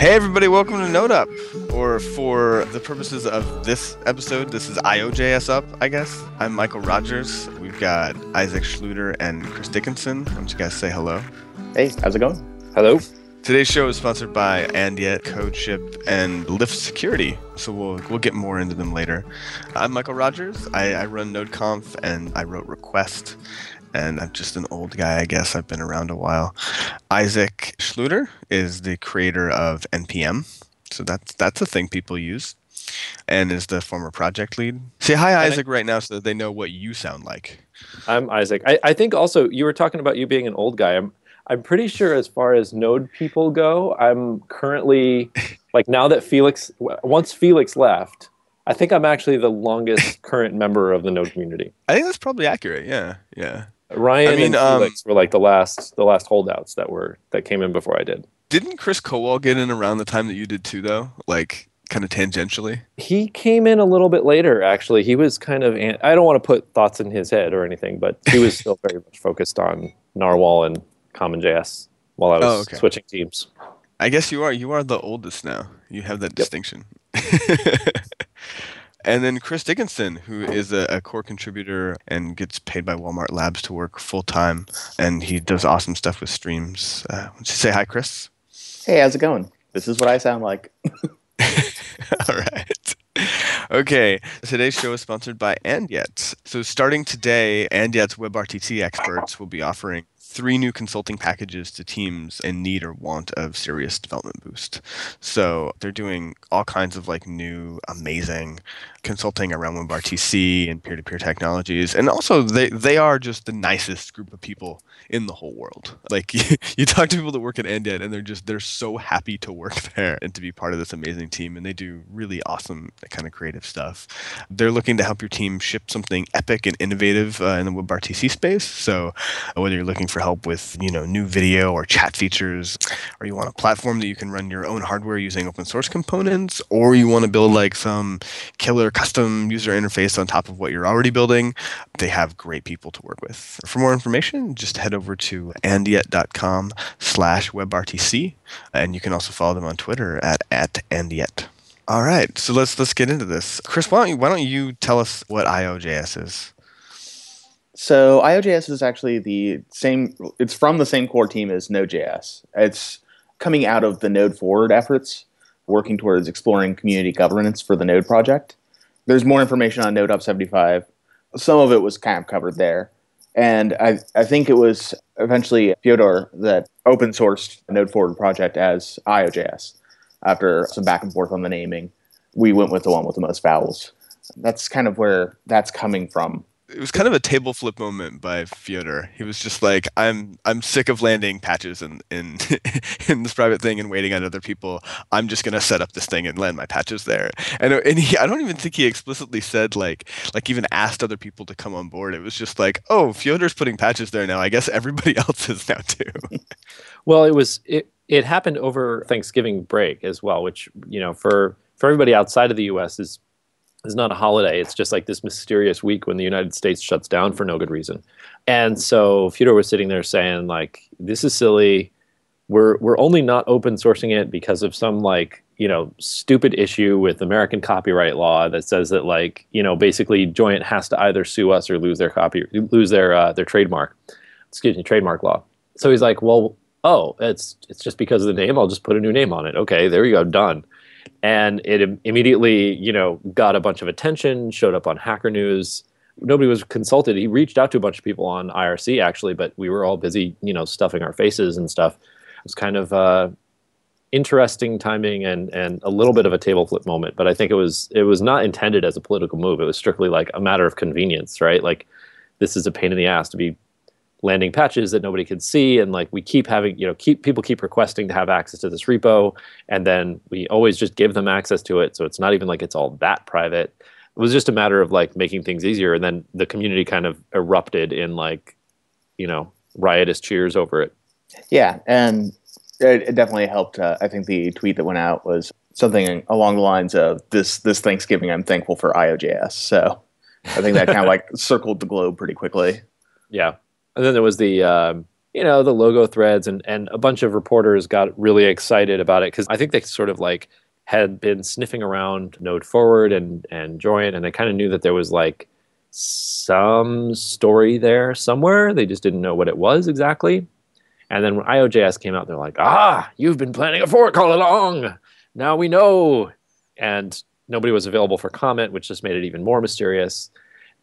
Hey everybody, welcome to Node Up, or for the purposes of this episode, this is IOJS Up, I guess. I'm Michael Rogers. We've got Isaac Schluter and Chris Dickinson. Why don't you guys say hello? Hey, how's it going? Hello. Today's show is sponsored by &yet, CodeShip, and Lift Security, so we'll get more into them later. I'm Michael Rogers. I run NodeConf, and I wrote Request, and I'm just an old guy, I guess. I've been around a while. Isaac Schluter is the creator of NPM, so that's a thing people use, and is the former project lead. Say hi, Isaac, right now so that they know what you sound like. I'm Isaac. I think also you were talking about you being an old guy. I'm pretty sure as far as Node people go, I'm currently, like now that once Felix left, I think I'm actually the longest current member of the Node community. I think that's probably accurate, yeah. Ryan and Felix were like the last holdouts that came in before I did. Didn't Chris Kowal get in around the time that you did too, though? Like kind of tangentially? He came in a little bit later, actually. He was kind of, I don't want to put thoughts in his head or anything, but he was still very much focused on Narwhal and Common.js while I was switching teams. I guess you are the oldest now. You have that distinction. And then Chris Dickinson, who is a core contributor and gets paid by Walmart Labs to work full-time, and he does awesome stuff with streams. Why don't you say hi, Chris? Hey, how's it going? This is what I sound like. All right. Okay, today's show is sponsored by &yet. So starting today, &yet's WebRTC experts will be offering 3 new consulting packages to teams in need or want of serious development boost. So they're doing all kinds of like new, amazing consulting around WebRTC and peer-to-peer technologies. And also they are just the nicest group of people in the whole world. Like you talk to people that work at &yet and they're so happy to work there and to be part of this amazing team. And they do really awesome kind of creative stuff. They're looking to help your team ship something epic and innovative in the WebRTC space. So whether you're looking for help with new video or chat features, or you want a platform that you can run your own hardware using open source components, or you want to build like some killer custom user interface on top of what you're already building, they have great people to work with. For more information, just head over to andyet.com/webrtc, and you can also follow them on Twitter at @andyet. All right, so let's get into this. Chris, why don't you tell us what IOJS is? So IOJS is actually it's from the same core team as Node.js. It's coming out of the Node Forward efforts, working towards exploring community governance for the Node project. There's more information on Node Up 75. Some of it was kind of covered there. And I think it was eventually Fyodor that open sourced the Node Forward project as IOJS. After some back and forth on the naming, we went with the one with the most vowels. That's kind of where that's coming from. It was kind of a table flip moment by Fyodor. He was just like, I'm sick of landing patches in this private thing and waiting on other people. I'm just going to set up this thing and land my patches there. And I don't even think he explicitly said like even asked other people to come on board. It was just like, oh, Fyodor's putting patches there now. I guess everybody else is now too. Well, it happened over Thanksgiving break as well, which, for everybody outside of the US is not a holiday. It's just like this mysterious week when the United States shuts down for no good reason. And so Fyodor was sitting there saying, like, this is silly. We're only not open sourcing it because of some stupid issue with American copyright law that says that basically Joyent has to either sue us or lose their trademark. Excuse me, trademark law. So he's like, well, it's just because of the name. I'll just put a new name on it. Okay, there you go, done. And it immediately, got a bunch of attention, showed up on Hacker News. Nobody was consulted. He reached out to a bunch of people on IRC, actually, but we were all busy, stuffing our faces and stuff. It was kind of interesting timing and a little bit of a table flip moment. But I think it was not intended as a political move. It was strictly like a matter of convenience, right? Like, this is a pain in the ass to be landing patches that nobody could see, and like we keep having, people keep requesting to have access to this repo, and then we always just give them access to it, so it's not even like it's all that private. It was just a matter of like making things easier, and then the community kind of erupted in riotous cheers over it. Yeah, and it definitely helped. I think the tweet that went out was something along the lines of, this Thanksgiving I'm thankful for IOJS, so I think that kind of circled the globe pretty quickly. Yeah. And then there was the you know, the logo threads, and a bunch of reporters got really excited about it because I think they sort of like had been sniffing around Node Forward and Joyent, and they kind of knew that there was like some story there somewhere. They just didn't know what it was exactly. And then when IOJS came out, they're like, ah, you've been planning a fork all along. Now we know. And nobody was available for comment, which just made it even more mysterious.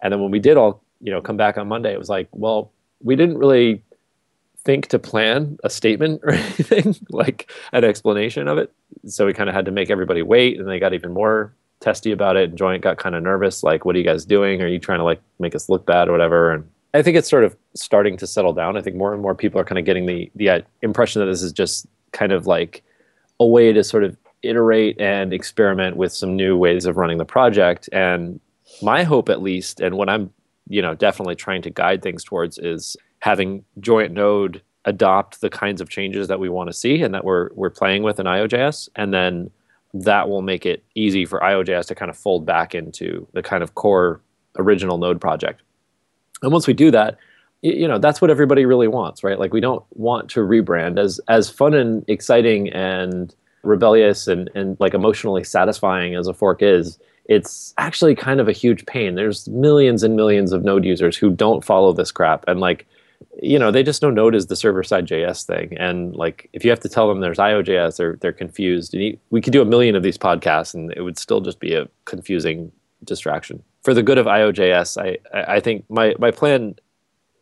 And then when we did all, you know, come back on Monday, it was like, well, we didn't really think to plan a statement or anything, like an explanation of it. So we kind of had to make everybody wait, and they got even more testy about it. And Joyent got kind of nervous, like, what are you guys doing? Are you trying to like make us look bad or whatever? And I think it's sort of starting to settle down. I think more and more people are kind of getting the impression that this is just kind of like a way to sort of iterate and experiment with some new ways of running the project. And my hope, at least, and what I'm, you know, definitely trying to guide things towards, is having Joyent Node adopt the kinds of changes that we want to see and that we're playing with in IOJS, and then that will make it easy for IOJS to kind of fold back into the kind of core original Node project. And once we do that, you know, that's what everybody really wants, right? Like, we don't want to rebrand. As fun and exciting and rebellious and like emotionally satisfying as a fork is, it's actually kind of a huge pain. There's millions and millions of Node users who don't follow this crap, and like, you know, they just know Node is the server-side JS thing. And like, if you have to tell them there's IOJS, they're confused. And we could do a million of these podcasts, and it would still just be a confusing distraction. For the good of IOJS, I think my plan,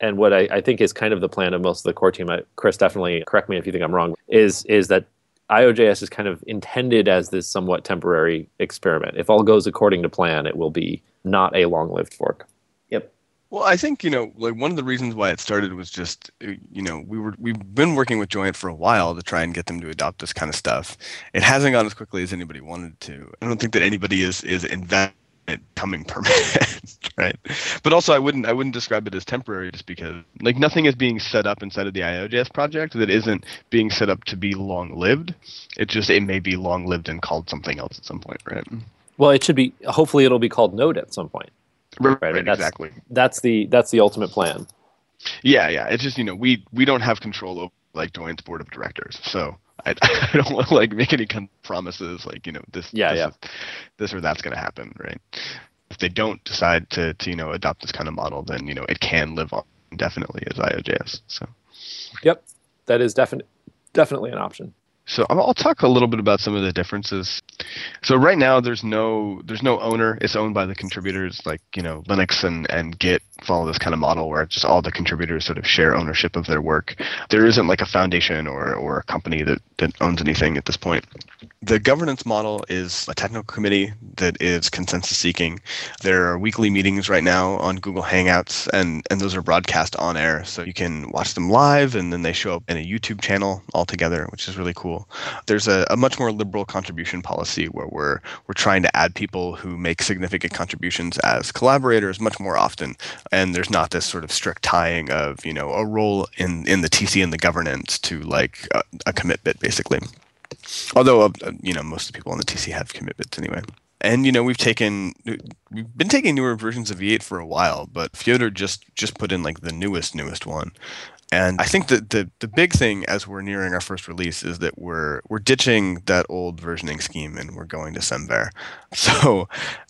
and what I think is kind of the plan of most of the core team, Chris, definitely correct me if you think I'm wrong, is that IOJS is kind of intended as this somewhat temporary experiment. If all goes according to plan, it will be not a long-lived fork. Yep. Well, I think, you know, like, one of the reasons why it started was just, you know, we've been working with Joyent for a while to try and get them to adopt this kind of stuff. It hasn't gone as quickly as anybody wanted to. I don't think that anybody is invested. It coming permanent, right? But also, I wouldn't describe it as temporary, just because like nothing is being set up inside of the IOJS project that isn't being set up to be long-lived. It just, it may be long-lived and called something else at some point, right? Well, it should be. Hopefully, it'll be called Node at some point. Right, exactly. That's the ultimate plan. Yeah. It's just, you know, we don't have control over like Joyent's board of directors, so. I don't want to like make any kind of promises like, you know, this or that's going to happen, right? If they don't decide to, you know, adopt this kind of model, then, you know, it can live on indefinitely as IOJS. So, yep, that is definitely an option. So I'll talk a little bit about some of the differences. So right now there's no owner. It's owned by the contributors, like, you know, Linux and Git follow this kind of model where just all the contributors sort of share ownership of their work. There isn't like a foundation or a company that owns anything at this point. The governance model is a technical committee that is consensus seeking. There are weekly meetings right now on Google Hangouts, and those are broadcast on air. So you can watch them live, and then they show up in a YouTube channel all together, which is really cool. There's a much more liberal contribution policy where we're trying to add people who make significant contributions as collaborators much more often, and there's not this sort of strict tying of, you know, a role in the TC and the governance to like a commit bit, basically. Although you know, most of the people in the TC have commit bits anyway. And, you know, we've been taking newer versions of V8 for a while, but Fyodor just put in like the newest one. And I think that the big thing as we're nearing our first release is that we're ditching that old versioning scheme, and we're going to Semver. So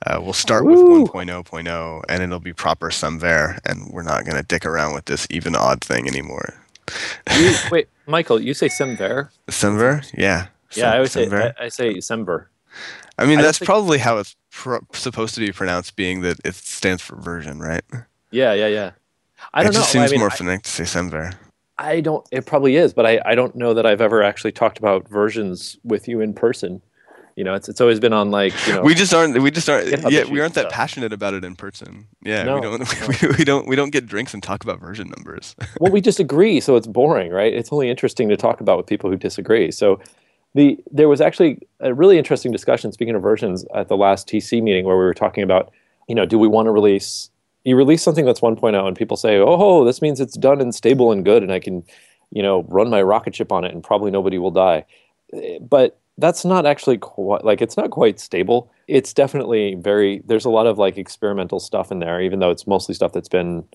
we'll start with 1.0.0, and it'll be proper Semver, and we're not going to dick around with this even odd thing anymore. Wait, Michael, you say Semver? Semver? Yeah. Yeah, I always Semver. I say Semver. I mean, that's probably how it's supposed to be pronounced, being that it stands for version, right? Yeah. I don't know. It just seems more phonetic to say Semver. I don't. It probably is, but I don't know that I've ever actually talked about versions with you in person. You know, it's always been on like, you know, we just aren't GitHub issues we aren't that stuff passionate about it in person. Yeah, no, we don't get drinks and talk about version numbers. Well, we disagree, so it's boring, right? It's only interesting to talk about with people who disagree. So there was actually a really interesting discussion, speaking of versions, at the last TC meeting where we were talking about, you know, do we want to release? You release something that's 1.0 and people say, oh, this means it's done and stable and good, and I can, you know, run my rocket ship on it and probably nobody will die. But that's not actually quite, like, it's not quite stable. It's definitely there's a lot of like experimental stuff in there, even though it's mostly stuff that's been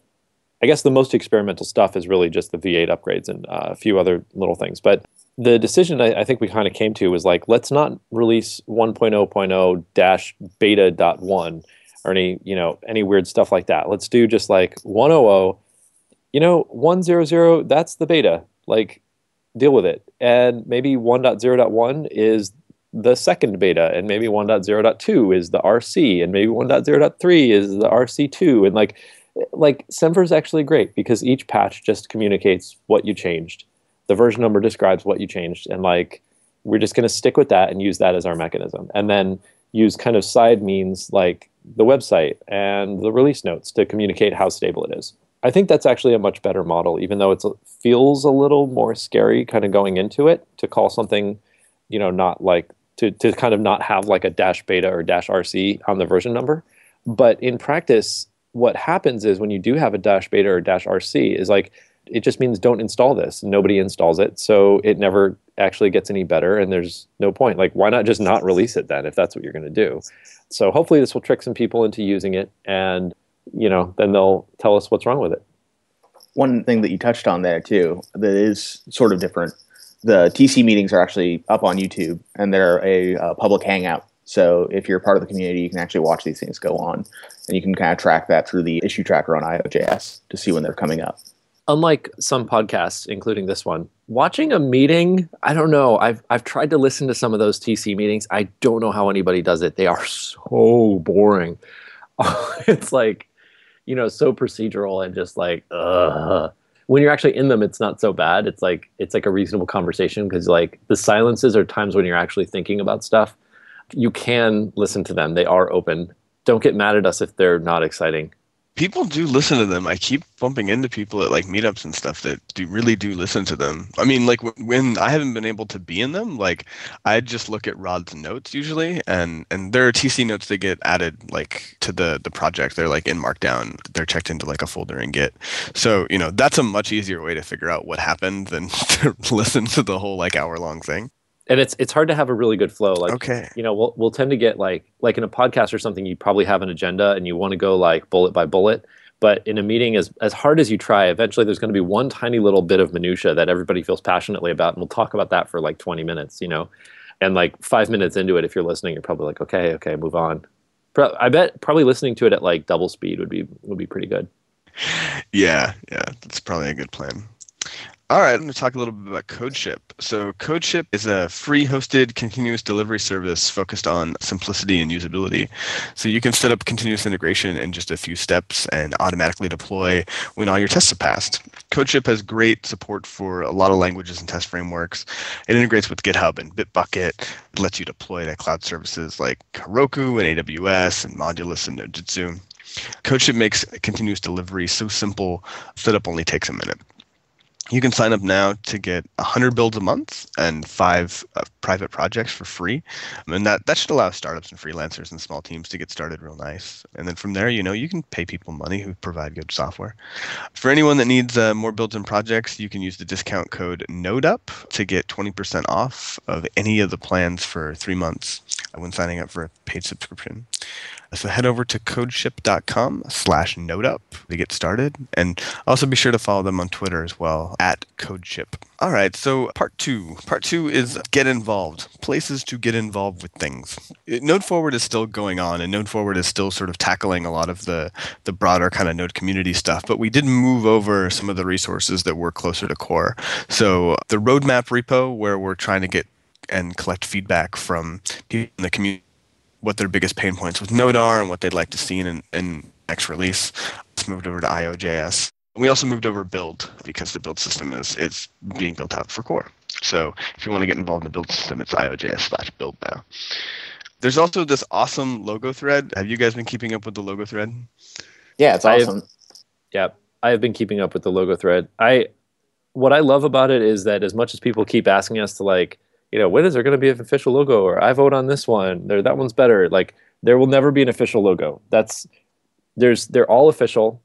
I guess the most experimental stuff is really just the V8 upgrades and a few other little things. But the decision I think we kind of came to was like, let's not release 1.0.0-beta.1 or any weird stuff like that. Let's do just like 1.0.0, 1.0.0, that's the beta. Like, deal with it. And maybe 1.0.1 is the second beta, and maybe 1.0.2 is the RC, and maybe 1.0.3 is the RC2, and like Semver is actually great because each patch just communicates what you changed. The version number describes what you changed, and like we're just going to stick with that and use that as our mechanism, and then use kind of side means like the website and the release notes to communicate how stable it is. I think that's actually a much better model, even though it feels a little more scary kind of going into it to call something, not like to kind of not have like a dash beta or dash RC on the version number. But in practice, what happens is when you do have a dash beta or dash RC is like, it just means don't install this. Nobody installs it. So it never actually gets any better, and there's no point. Like, why not just not release it then if that's what you're going to do? So hopefully this will trick some people into using it, and then they'll tell us what's wrong with it. One thing that you touched on there too that is sort of different, the TC meetings are actually up on YouTube, and they're a public hangout. So if you're part of the community, you can actually watch these things go on, and you can kind of track that through the issue tracker on IOJS to see when they're coming up. Unlike some podcasts, including this one, watching a meeting, I don't know. I've tried to listen to some of those TC meetings. I don't know how anybody does it. They are so boring. It's like, so procedural and just like, when you're actually in them, it's not so bad. It's like a reasonable conversation because like the silences are times when you're actually thinking about stuff. You can listen to them. They are open. Don't get mad at us if they're not exciting. People do listen to them. I keep bumping into people at like meetups and stuff that really do listen to them. I mean, like when I haven't been able to be in them, like I just look at Rod's notes usually, and there are TC notes that get added like to the project. They're like in Markdown. They're checked into like a folder in Git. So, that's a much easier way to figure out what happened than to listen to the whole like hour-long thing. And it's hard to have a really good flow. Like, okay. We'll tend to get like in a podcast or something, you probably have an agenda and you want to go like bullet by bullet. But in a meeting, as hard as you try, eventually there's going to be one tiny little bit of minutia that everybody feels passionately about. And we'll talk about that for like 20 minutes, and like 5 minutes into it, if you're listening, you're probably like, okay, move on. I bet probably listening to it at like double speed would be pretty good. Yeah, that's probably a good plan. All right, I'm going to talk a little bit about CodeShip. So CodeShip is a free hosted continuous delivery service focused on simplicity and usability. So you can set up continuous integration in just a few steps and automatically deploy when all your tests have passed. CodeShip has great support for a lot of languages and test frameworks. It integrates with GitHub and Bitbucket. It lets you deploy to cloud services like Heroku and AWS and Modulus and Nodejitsu. CodeShip makes continuous delivery so simple, setup only takes a minute. You can sign up now to get 100 builds a month and 5 private projects for free. And that should allow startups and freelancers and small teams to get started real nice. And then from there, you can pay people money who provide good software. For anyone that needs more builds and projects, you can use the discount code NodeUp to get 20% off of any of the plans for 3 months when signing up for a paid subscription. So head over to codeship.com/nodeup to get started. And also be sure to follow them on Twitter as well, @CodeShip. All right, so part two. Part two is get involved, places to get involved with things. Node Forward is still going on, and Node Forward is still sort of tackling a lot of the broader kind of Node community stuff, but we did move over some of the resources that were closer to core. So the roadmap repo, where we're trying to get and collect feedback from people in the community, what their biggest pain points with Node are and what they'd like to see in next release. It's moved over to IOJS. We also moved over build because the build system is being built out for core. So if you want to get involved in the build system, it's IOJS/build now. There's also this awesome logo thread. Have you guys been keeping up with the logo thread? Yeah, it's awesome. I have been keeping up with the logo thread. What I love about it is that as much as people keep asking us to like, when is there going to be an official logo? Or I vote on this one. Or that one's better. Like, there will never be an official logo. They're all official.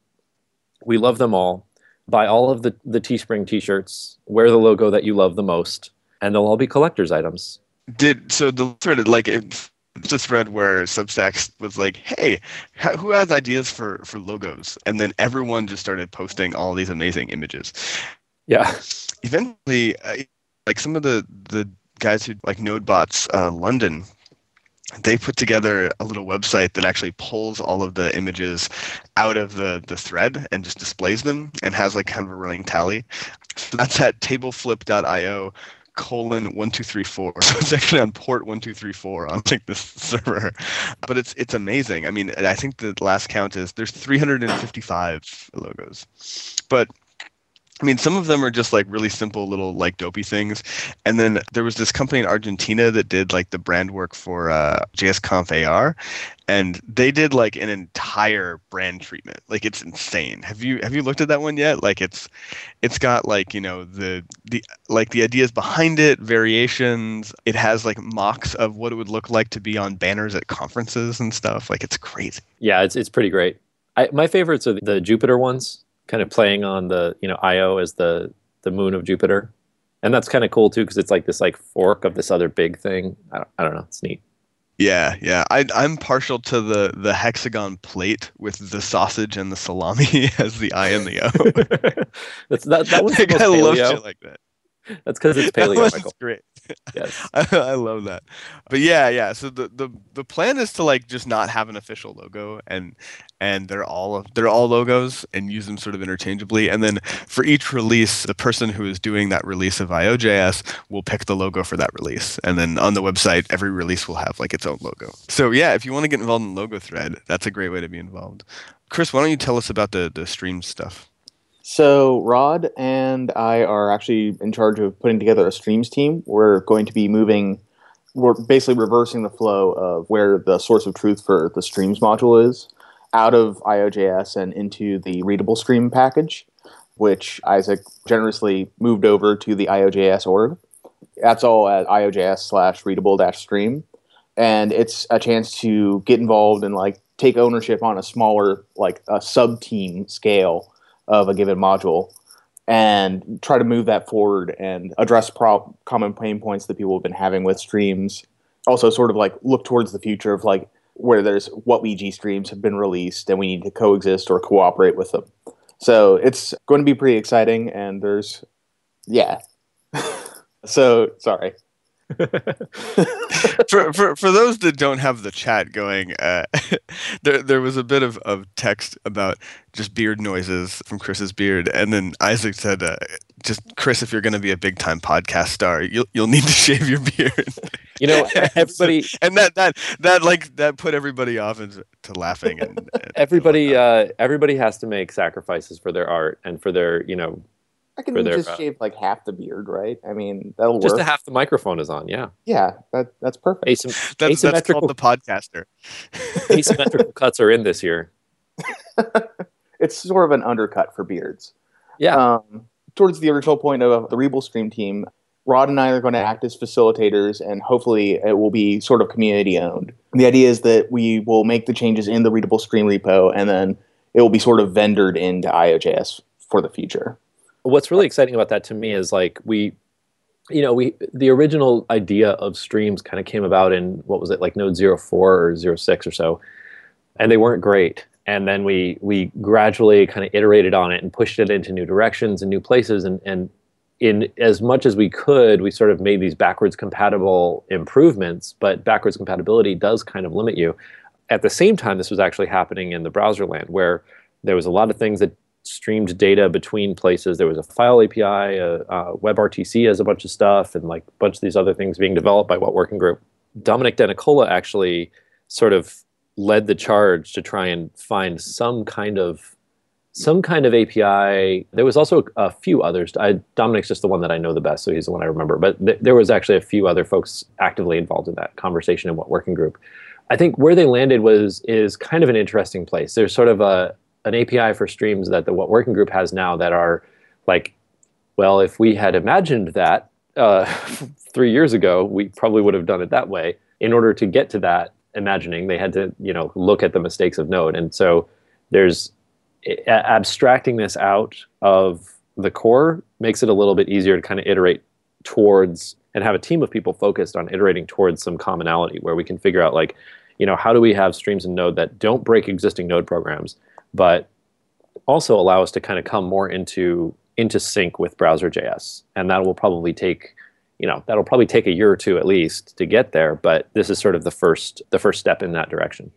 We love them all. Buy all of the Teespring T-shirts. Wear the logo that you love the most, and they'll all be collector's items. So the thread, like, it It's a thread where Substack was like, hey, who has ideas for logos? And then everyone just started posting all these amazing images. Yeah. Eventually, like some of the guys who like NodeBots London, they put together a little website that actually pulls all of the images out of the thread and just displays them and has like kind of a running tally. So that's at tableflip.io/1234. So it's actually on port 1234 on like this server, but it's amazing. I mean, I think the last count is there's 355 logos, but I mean, some of them are just like really simple little like dopey things. And then there was this company in Argentina that did like the brand work for JSConf AR, and they did like an entire brand treatment. Like it's insane. Have you looked at that one yet? Like it's got like, you know, the like the ideas behind it, variations. It has like mocks of what it would look like to be on banners at conferences and stuff. Like it's crazy. Yeah, it's pretty great. My favorites are the Jupiter ones. Kind of playing on the, you know, Io as the moon of Jupiter, and that's kind of cool too because it's like this like fork of this other big thing. I don't know, it's neat. Yeah. I'm partial to the hexagon plate with the sausage and the salami as the I and the O. that one's the most paleo. I love shit like that. That's because it's paleo, Michael. Great. Yes. I love that. But yeah. So the plan is to like just not have an official logo, and they're all logos and use them sort of interchangeably. And then for each release, the person who is doing that release of IOJS will pick the logo for that release. And then on the website, every release will have like its own logo. So yeah, if you want to get involved in the logo thread, that's a great way to be involved. Chris, why don't you tell us about the stream stuff? So Rod and I are actually in charge of putting together a streams team. We're going to be moving, we're basically reversing the flow of where the source of truth for the streams module is out of IOJS and into the readable-stream package, which Isaac generously moved over to the IOJS org. That's all at IOJS/readable-stream. And it's a chance to get involved and like take ownership on a smaller, like a sub-team scale of a given module and try to move that forward and address common pain points that people have been having with streams. Also sort of like look towards the future of like where there's what WG streams have been released and we need to coexist or cooperate with them. So it's going to be pretty exciting and there's, yeah. So, sorry. for those that don't have the chat going, there was a bit of text about just beard noises from Chris's beard, and then Isaac said, "Just Chris, if you're going to be a big time podcast star, you'll need to shave your beard." You know, everybody, and that put everybody off into laughing. And everybody has to make sacrifices for their art and for their, you know. I can just shave like half the beard, right? I mean, that'll work. Just half the microphone is on, yeah. Yeah, that's perfect. That's called the podcaster. Asymmetrical cuts are in this year. It's sort of an undercut for beards. Yeah. Towards the original point of the Rebel Stream team, Rod and I are going to act as facilitators, and hopefully it will be sort of community-owned. The idea is that we will make the changes in the Readable Stream repo, and then it will be sort of vendored into IOJS for the future. What's really exciting about that to me is like the original idea of streams kind of came about in, what was it, like Node 04 or 06 or so, and they weren't great. And then we gradually kind of iterated on it and pushed it into new directions and new places. And in as much as we could, we sort of made these backwards compatible improvements, but backwards compatibility does kind of limit you. At the same time, this was actually happening in the browser land where there was a lot of things that streamed data between places. There was a file API, WebRTC has a bunch of stuff, and like a bunch of these other things being developed by what working group. Dominic Denicola actually sort of led the charge to try and find some kind of API. There was also a few others. Dominic's just the one that I know the best, so he's the one I remember. But there was actually a few other folks actively involved in that conversation in what working group. I think where they landed is kind of an interesting place. There's sort of an API for streams that the What Working Group has now that are like, well, if we had imagined that 3 years ago, we probably would have done it that way. In order to get to that imagining, they had to, you know, look at the mistakes of Node. And so there's abstracting this out of the core makes it a little bit easier to kind of iterate towards, and have a team of people focused on iterating towards some commonality where we can figure out, like, you know, how do we have streams in Node that don't break existing Node programs, but also allow us to kind of come more into sync with browser.js. And that will probably take, you know, that'll probably take a year or two at least to get there, but this is sort of the first step in that direction.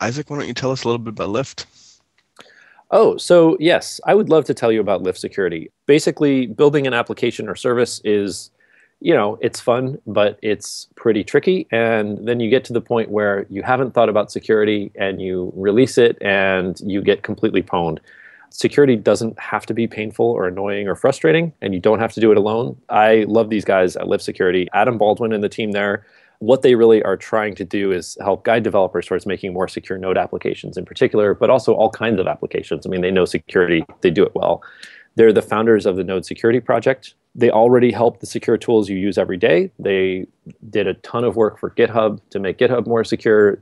Isaac, why don't you tell us a little bit about Lift? Oh, so yes, I would love to tell you about Lift Security. Basically, building an application or service is, you know, it's fun, but it's pretty tricky. And then you get to the point where you haven't thought about security and you release it and you get completely pwned. Security doesn't have to be painful or annoying or frustrating, and you don't have to do it alone. I love these guys at Lift Security. Adam Baldwin and the team there, what they really are trying to do is help guide developers towards making more secure Node applications in particular, but also all kinds of applications. I mean, they know security, they do it well. They're the founders of the Node Security Project. They already help the secure tools you use every day. They did a ton of work for GitHub to make GitHub more secure.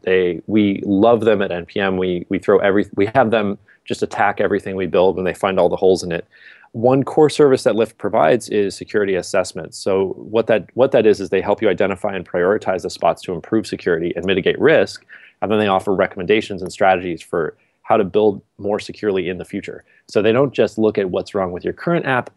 We love them at NPM. We have them just attack everything we build when they find all the holes in it. One core service that Lift provides is security assessments. So what that is they help you identify and prioritize the spots to improve security and mitigate risk, and then they offer recommendations and strategies for how to build more securely in the future. So they don't just look at what's wrong with your current app.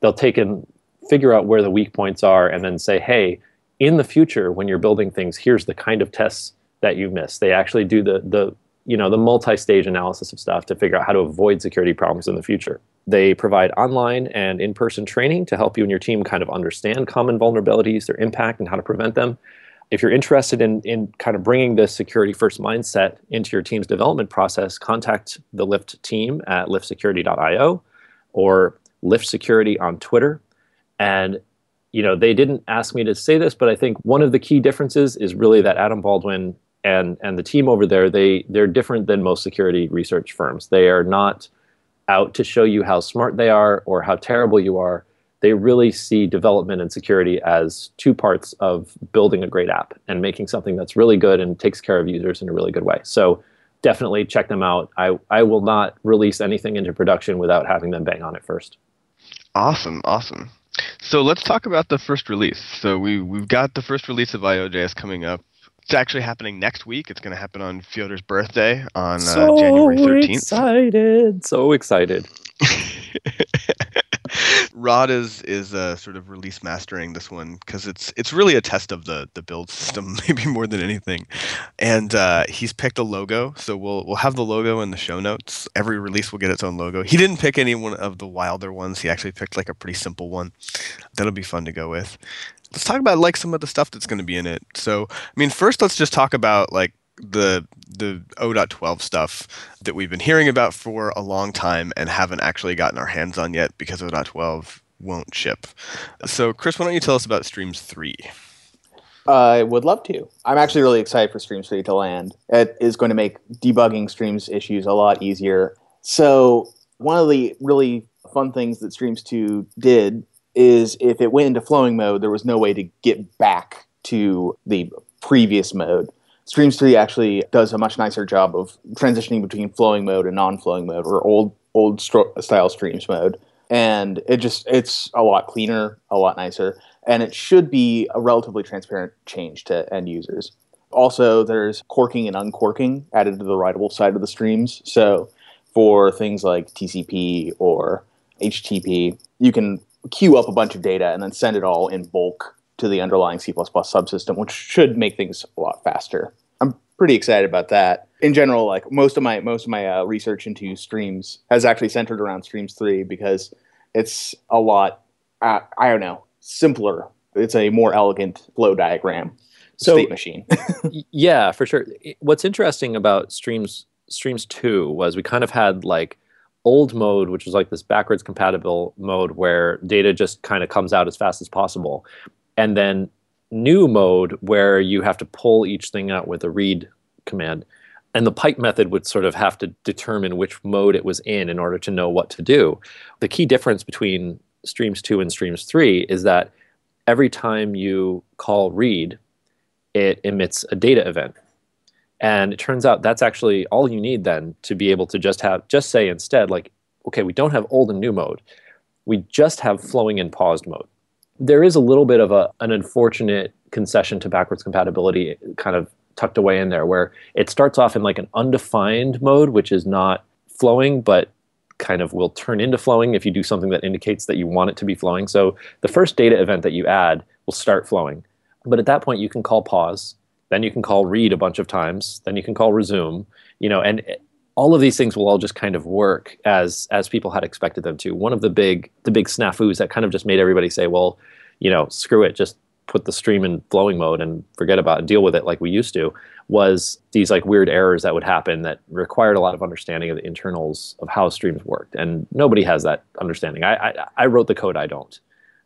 They'll take and figure out where the weak points are and then say, hey, in the future when you're building things, here's the kind of tests that you missed. They actually do the multi-stage analysis of stuff to figure out how to avoid security problems in the future. They provide online and in-person training to help you and your team kind of understand common vulnerabilities, their impact, and how to prevent them. If you're interested in kind of bringing this security-first mindset into your team's development process, contact the Lift team at liftsecurity.io or Lift Security on Twitter. And, you know, they didn't ask me to say this, but I think one of the key differences is really that Adam Baldwin and the team over there, they're different than most security research firms. They are not out to show you how smart they are or how terrible you are. They really see development and security as two parts of building a great app and making something that's really good and takes care of users in a really good way. So definitely check them out. I will not release anything into production without having them bang on it first. Awesome. So let's talk about the first release. So we've got the first release of IOJS coming up. It's actually happening next week. It's going to happen on Fyodor's birthday on January 13th. So excited. Rod is sort of release mastering this one because it's really a test of the build system maybe more than anything, and he's picked a logo. So we'll have the logo in the show notes. Every release will get its own logo. He didn't pick any one of the wilder ones. He actually picked like a pretty simple one. That'll be fun to go with. Let's talk about like some of the stuff that's going to be in it. So I mean, first let's just talk about like the 0.12 stuff that we've been hearing about for a long time and haven't actually gotten our hands on yet because 0.12 won't ship. So Chris, why don't you tell us about Streams 3? I would love to. I'm actually really excited for Streams 3 to land. It is going to make debugging Streams issues a lot easier. So one of the really fun things that Streams 2 did is if it went into flowing mode, there was no way to get back to the previous mode. Streams 3 actually does a much nicer job of transitioning between flowing mode and non-flowing mode, or old style streams mode. And it's a lot cleaner, a lot nicer, and it should be a relatively transparent change to end users. Also, there's corking and uncorking added to the writable side of the streams. So for things like TCP or HTTP, you can queue up a bunch of data and then send it all in bulk to the underlying C++ subsystem, which should make things a lot faster. I'm pretty excited about that. In general, like most of my research into streams has actually centered around Streams 3 because it's a lot, simpler. It's a more elegant flow diagram state machine. Yeah, for sure. What's interesting about Streams 2 was we kind of had like old mode, which was like this backwards compatible mode where data just kind of comes out as fast as possible. And then new mode where you have to pull each thing out with a read command. And the pipe method would sort of have to determine which mode it was in order to know what to do. The key difference between Streams 2 and Streams 3 is that every time you call read, it emits a data event. And it turns out that's actually all you need then to be able to just say instead, like, okay, we don't have old and new mode. We just have flowing and paused mode. there is a little bit of an unfortunate concession to backwards compatibility kind of tucked away in there, where it starts off in like an undefined mode, which is not flowing, but kind of will turn into flowing if you do something that indicates that you want it to be flowing. So the first data event that you add will start flowing. But at that point, you can call pause, then you can call read a bunch of times, then you can call resume, you know, and all of these things will all just kind of work as people had expected them to. One of the big snafus that kind of just made everybody say, well, you know, screw it, just put the stream in flowing mode and forget about it and deal with it like we used to, was these like weird errors that would happen that required a lot of understanding of the internals of how streams worked. And nobody has that understanding. I wrote the code. I don't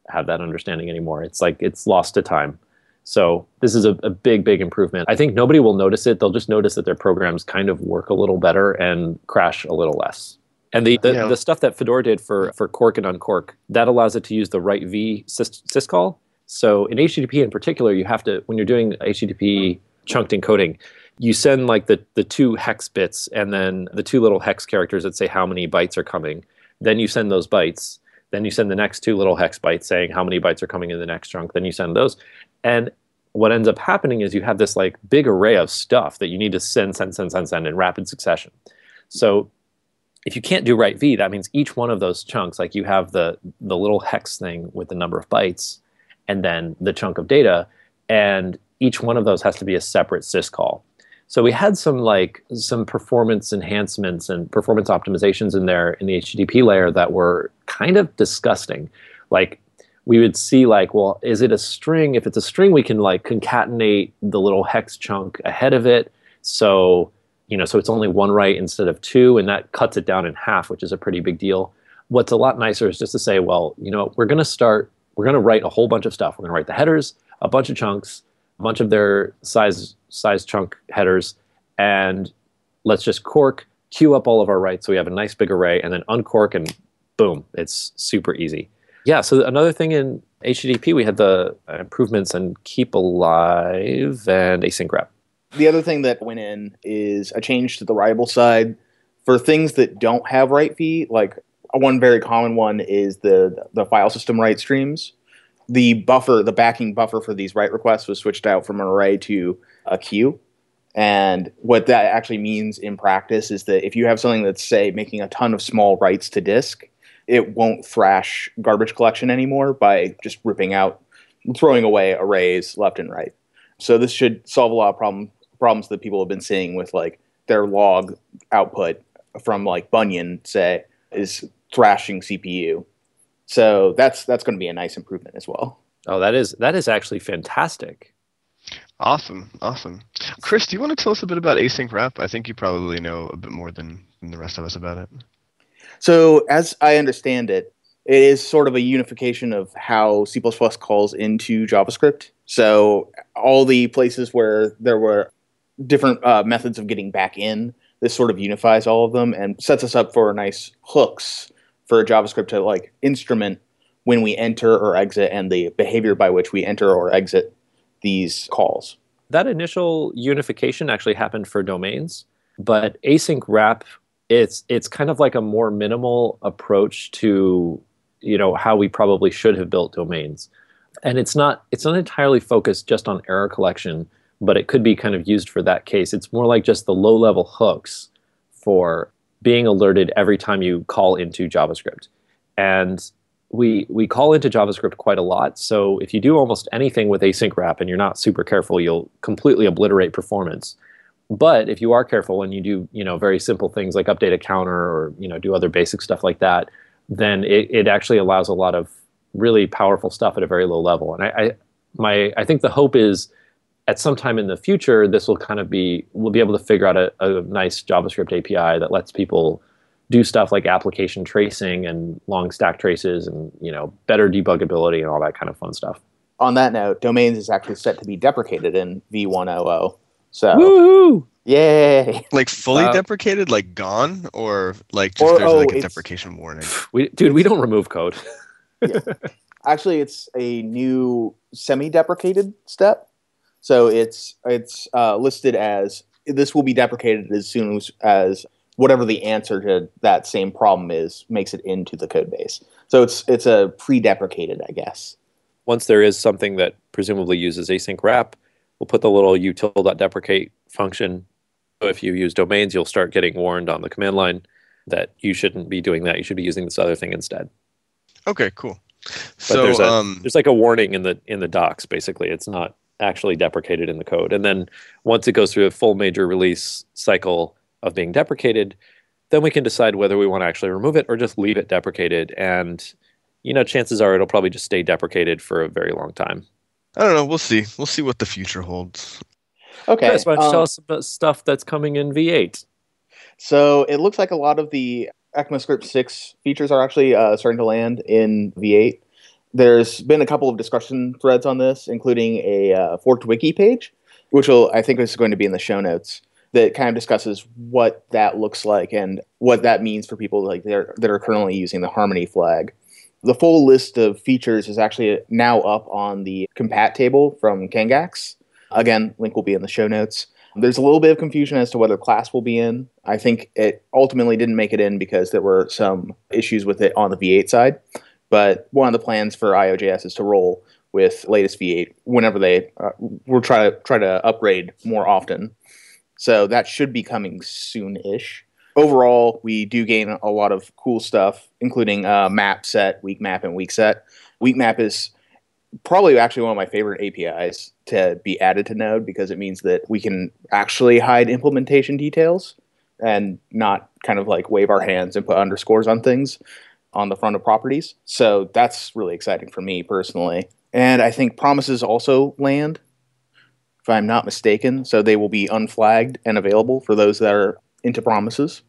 have that understanding anymore. It's like it's lost to time. So this is a big, big improvement. I think nobody will notice it. They'll just notice that their programs kind of work a little better and crash a little less. And the stuff that Fedora did for cork and uncork, that allows it to use the right v syscall. So in HTTP in particular, you have to, when you're doing HTTP chunked encoding, you send like the two hex bits and then the two little hex characters that say how many bytes are coming. Then you send those bytes. Then you send the next two little hex bytes saying how many bytes are coming in the next chunk. Then you send those. And what ends up happening is you have this like big array of stuff that you need to send in rapid succession. So if you can't do right V, that means each one of those chunks, like you have the little hex thing with the number of bytes and then the chunk of data, and each one of those has to be a separate syscall. So we had some performance enhancements and performance optimizations in there in the HTTP layer that were kind of disgusting. Like we would see like, well, is it a string? If it's a string, we can like concatenate the little hex chunk ahead of it. So, you know, so it's only one byte instead of two, and that cuts it down in half, which is a pretty big deal. What's a lot nicer is just to say, well, you know, we're going to write a whole bunch of stuff. We're going to write the headers, a bunch of chunks, a bunch of their size chunk headers, and let's just cork, queue up all of our writes so we have a nice big array, and then uncork, and boom, it's super easy. Yeah, so another thing in HTTP, we had the improvements in keep alive and async wrap. The other thing that went in is a change to the rival side for things that don't have write v. Like one very common one is the file system write streams. The buffer, the backing buffer for these write requests was switched out from an array to a queue. And what that actually means in practice is that if you have something that's, say, making a ton of small writes to disk, it won't thrash garbage collection anymore by just ripping out, throwing away arrays left and right. So this should solve a lot of problems that people have been seeing with like their log output from like Bunyan, say, is thrashing CPU. So that's going to be a nice improvement as well. Oh, that is actually fantastic. Awesome. Chris, do you want to tell us a bit about async wrap? I think you probably know a bit more than the rest of us about it. So as I understand it, it is sort of a unification of how C++ calls into JavaScript. So all the places where there were different methods of getting back in, this sort of unifies all of them and sets us up for nice hooks for JavaScript to like instrument when we enter or exit and the behavior by which we enter or exit these calls. That initial unification actually happened for domains, but async wrap, it's kind of like a more minimal approach to, you know, how we probably should have built domains. And it's not entirely focused just on error collection, but it could be kind of used for that case. It's more like just the low-level hooks for being alerted every time you call into JavaScript. And we call into JavaScript quite a lot, so if you do almost anything with async wrap and you're not super careful, you'll completely obliterate performance. But if you are careful and you do, you know, very simple things like update a counter or, you know, do other basic stuff like that, then it actually allows a lot of really powerful stuff at a very low level. And I think the hope is at some time in the future, this will kind of be, we'll be able to figure out a nice JavaScript API that lets people do stuff like application tracing and long stack traces and, you know, better debuggability and all that kind of fun stuff. On that note, domains is actually set to be deprecated in V1.0.0. So, woo-hoo! Yay! Like fully deprecated, like gone, or like just or, there's like a deprecation warning. We don't remove code. Yeah. Actually, it's a new semi-deprecated step. So it's listed as this will be deprecated as soon as whatever the answer to that same problem is makes it into the code base. So it's a pre-deprecated, I guess. once there is something that presumably uses async wrap, we'll put the little util.deprecate function. So if you use domains, you'll start getting warned on the command line that you shouldn't be doing that. You should be using this other thing instead. Okay, cool. But so there's like a warning in the docs, basically. It's not actually deprecated in the code. And then once it goes through a full major release cycle of being deprecated, then we can decide whether we want to actually remove it or just leave it deprecated. And, you know, chances are it'll probably just stay deprecated for a very long time. I don't know. We'll see. We'll see what the future holds. Okay. Chris, why don't you tell us about stuff that's coming in V8? So it looks like a lot of the ECMAScript 6 features are actually starting to land in V8. There's been a couple of discussion threads on this, including a forked wiki page, which will, I think is going to be in the show notes, that kind of discusses what that looks like and what that means for people like that are currently using the Harmony flag. The full list of features is actually now up on the compat table from Kangax. Again, link will be in the show notes. There's a little bit of confusion as to whether class will be in. I think it ultimately didn't make it in because there were some issues with it on the V8 side. But one of the plans for IOJS is to roll with latest V8 whenever they will try to upgrade more often. So that should be coming soon-ish. Overall, we do gain a lot of cool stuff, including map set, weak map, and weak set. Weak map is probably actually one of my favorite APIs to be added to Node because it means that we can actually hide implementation details and not kind of like wave our hands and put underscores on things on the front of properties. So that's really exciting for me personally. And I think promises also land, if I'm not mistaken. So they will be unflagged and available for those that are into promises.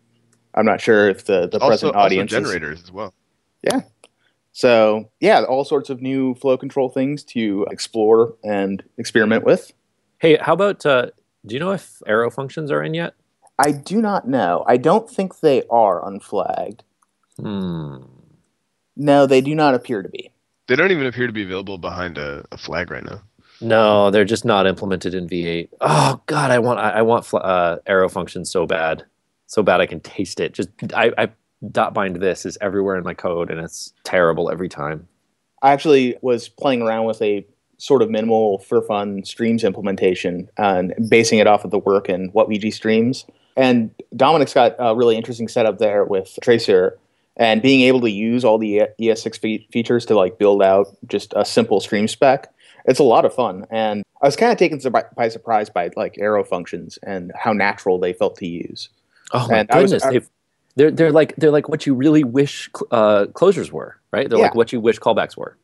I'm not sure if the present audience also generators as well. Yeah. So, yeah, all sorts of new flow control things to explore and experiment with. Hey, how about, do you know if arrow functions are in yet? I do not know. I don't think they are unflagged. No, they do not appear to be. They don't even appear to be available behind a flag right now. No, they're just not implemented in V8. Oh, God, I want arrow functions so bad. So bad I can taste it. Just I dot bind this is everywhere in my code, and it's terrible every time. I actually was playing around with a sort of minimal for fun streams implementation and basing it off of the work in WhatVG streams. And Dominic's got a really interesting setup there with Tracer and being able to use all the ES6 features to like build out just a simple stream spec. It's a lot of fun. And I was kind of taken by surprise by like arrow functions and how natural they felt to use. Oh, my goodness. They're like what you really wish closures were, right? They're like what you wish callbacks were.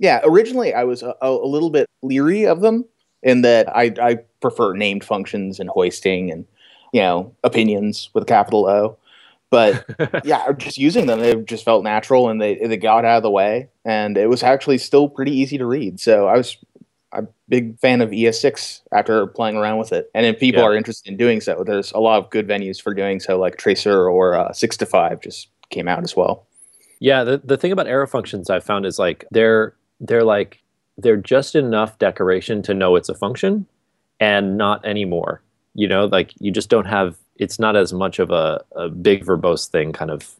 Yeah, originally I was a little bit leery of them in that I prefer named functions and hoisting and, you know, opinions with a capital O. But yeah, just using them, they just felt natural and they got out of the way. And it was actually still pretty easy to read. So I was a big fan of ES6 after playing around with it. And if people are interested in doing so, there's a lot of good venues for doing so, like Tracer or 6to5 just came out as well. Yeah, the thing about arrow functions I've found is like they're just enough decoration to know it's a function and not anymore. You know, like you just don't have, it's not as much of a big verbose thing kind of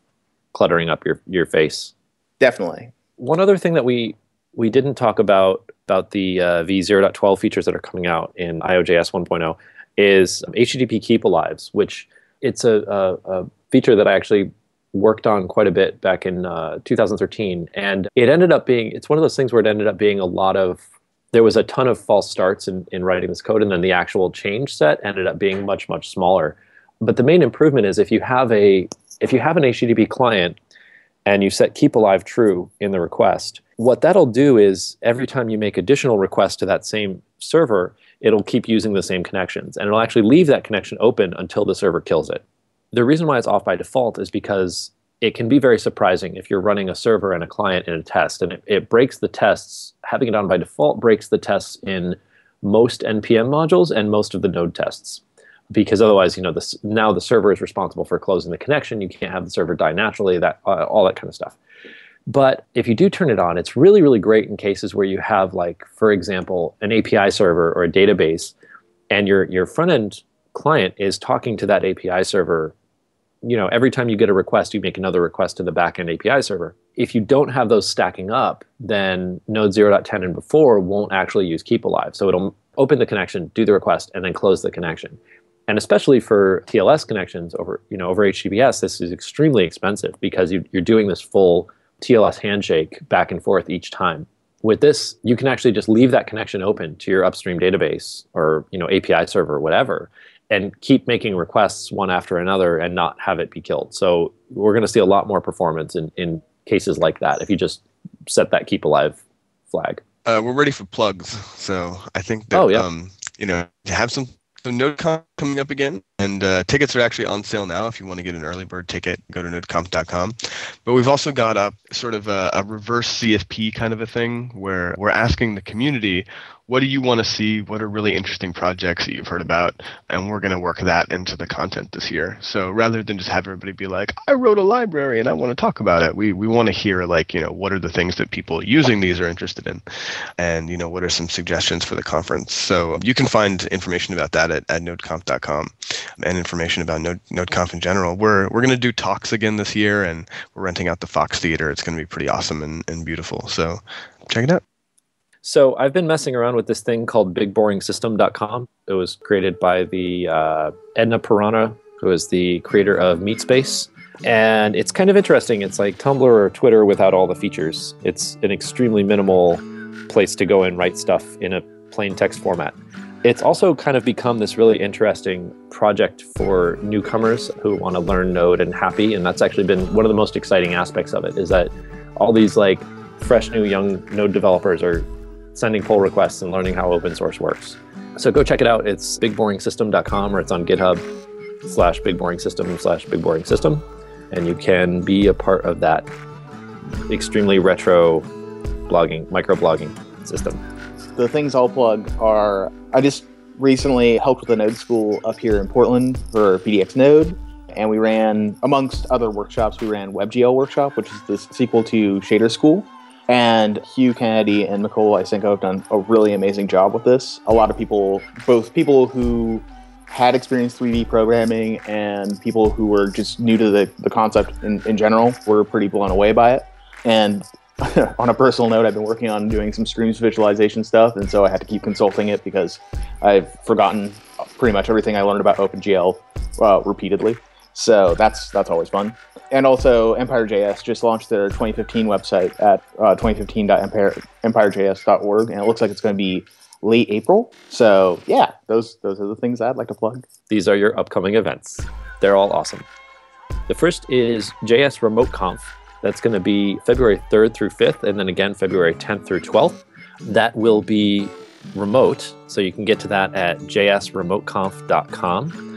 cluttering up your face. Definitely. One other thing that we didn't talk about the v0.12 features that are coming out in iOJS 1.0 is HTTP keep alives, which it's a feature that I actually worked on quite a bit back in 2013. And it ended up being, it's one of those things where it ended up being a lot of, there was a ton of false starts in writing this code, and then the actual change set ended up being much, much smaller. But the main improvement is if you have an HTTP client and you set keep alive true in the request, what that'll do is every time you make additional requests to that same server, it'll keep using the same connections. And it'll actually leave that connection open until the server kills it. The reason why it's off by default is because it can be very surprising if you're running a server and a client in a test. And it breaks the tests. Having it on by default breaks the tests in most NPM modules and most of the node tests. Because otherwise, you know, now the server is responsible for closing the connection. You can't have the server die naturally, that all that kind of stuff. But if you do turn it on, it's really, really great in cases where you have, like, for example, an API server or a database, and your front-end client is talking to that API server. You know, every time you get a request, you make another request to the back-end API server. if you don't have those stacking up, then node 0.10 and before won't actually use keep alive. So it'll open the connection, do the request, and then close the connection. And especially for TLS connections over, over HTTPS, this is extremely expensive because you're doing this full TLS handshake back and forth each time. With this, you can actually just leave that connection open to your upstream database or API server, whatever, and keep making requests one after another and not have it be killed. So we're going to see a lot more performance in cases like that if you just set that keep alive flag. We're ready for plugs, so I think that to have some. So NodeConf coming up again, and tickets are actually on sale now. If you want to get an early bird ticket, go to nodeconf.com. But we've also got up sort of a reverse CFP kind of a thing where we're asking the community, what do you want to see? What are really interesting projects that you've heard about? And we're going to work that into the content this year. So rather than just have everybody be like, I wrote a library and I want to talk about it, we want to hear like, what are the things that people using these are interested in? And, what are some suggestions for the conference? So you can find information about that at nodeconf.com and information about NodeConf in general. We're going to do talks again this year, and we're renting out the Fox Theater. It's going to be pretty awesome and beautiful. So check it out. So I've been messing around with this thing called BigBoringSystem.com. It was created by the Edna Pirana, who is the creator of MeetSpace. And it's kind of interesting. It's like Tumblr or Twitter without all the features. It's an extremely minimal place to go and write stuff in a plain text format. It's also kind of become this really interesting project for newcomers who want to learn Node and happy. And that's actually been one of the most exciting aspects of it, is that all these like fresh new young Node developers are sending pull requests and learning how open source works. So go check it out. It's bigboringsystem.com, or it's on GitHub/bigboringsystem/bigboringsystem. And you can be a part of that extremely retro blogging, microblogging system. The things I'll plug are, I just recently helped with the Node School up here in Portland for PDX Node. And we ran, amongst other workshops, we ran WebGL Workshop, which is the sequel to Shader School. And Hugh Kennedy and Nicole Lysenko have done a really amazing job with this. A lot of people, both people who had experience 3D programming and people who were just new to the concept in general, were pretty blown away by it. And on a personal note, I've been working on doing some streams visualization stuff, and so I had to keep consulting it because I've forgotten pretty much everything I learned about OpenGL repeatedly. So that's always fun. And also, Empire.js just launched their 2015 website at 2015.empirejs.org, and it looks like it's going to be late April. So yeah, those are the things I'd like to plug. These are your upcoming events. They're all awesome. The first is JS RemoteConf. That's going to be February 3rd through 5th, and then again February 10th through 12th. That will be remote, so you can get to that at jsremoteconf.com.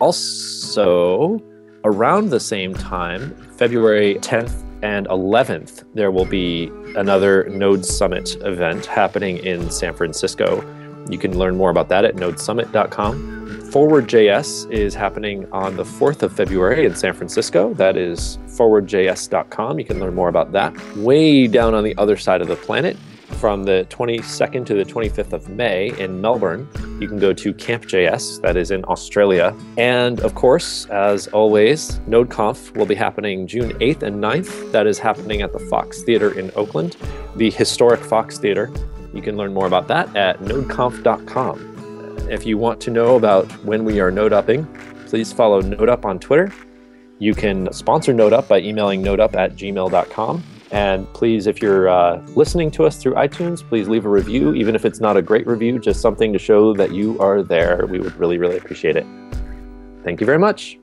Also, around the same time, February 10th and 11th, there will be another Node Summit event happening in San Francisco. You can learn more about that at nodesummit.com. Forward.js is happening on the 4th of February in San Francisco. That is forwardjs.com. You can learn more about that. Way down on the other side of the planet, from the 22nd to the 25th of May in Melbourne, you can go to Camp.js, that is in Australia. And of course, as always, NodeConf will be happening June 8th and 9th. That is happening at the Fox Theater in Oakland, the historic Fox Theater. You can learn more about that at nodeconf.com. If you want to know about when we are node-upping, please follow NodeUp on Twitter. You can sponsor NodeUp by emailing nodeup@gmail.com. And please, if you're listening to us through iTunes, please leave a review, even if it's not a great review, just something to show that you are there. We would really, really appreciate it. Thank you very much.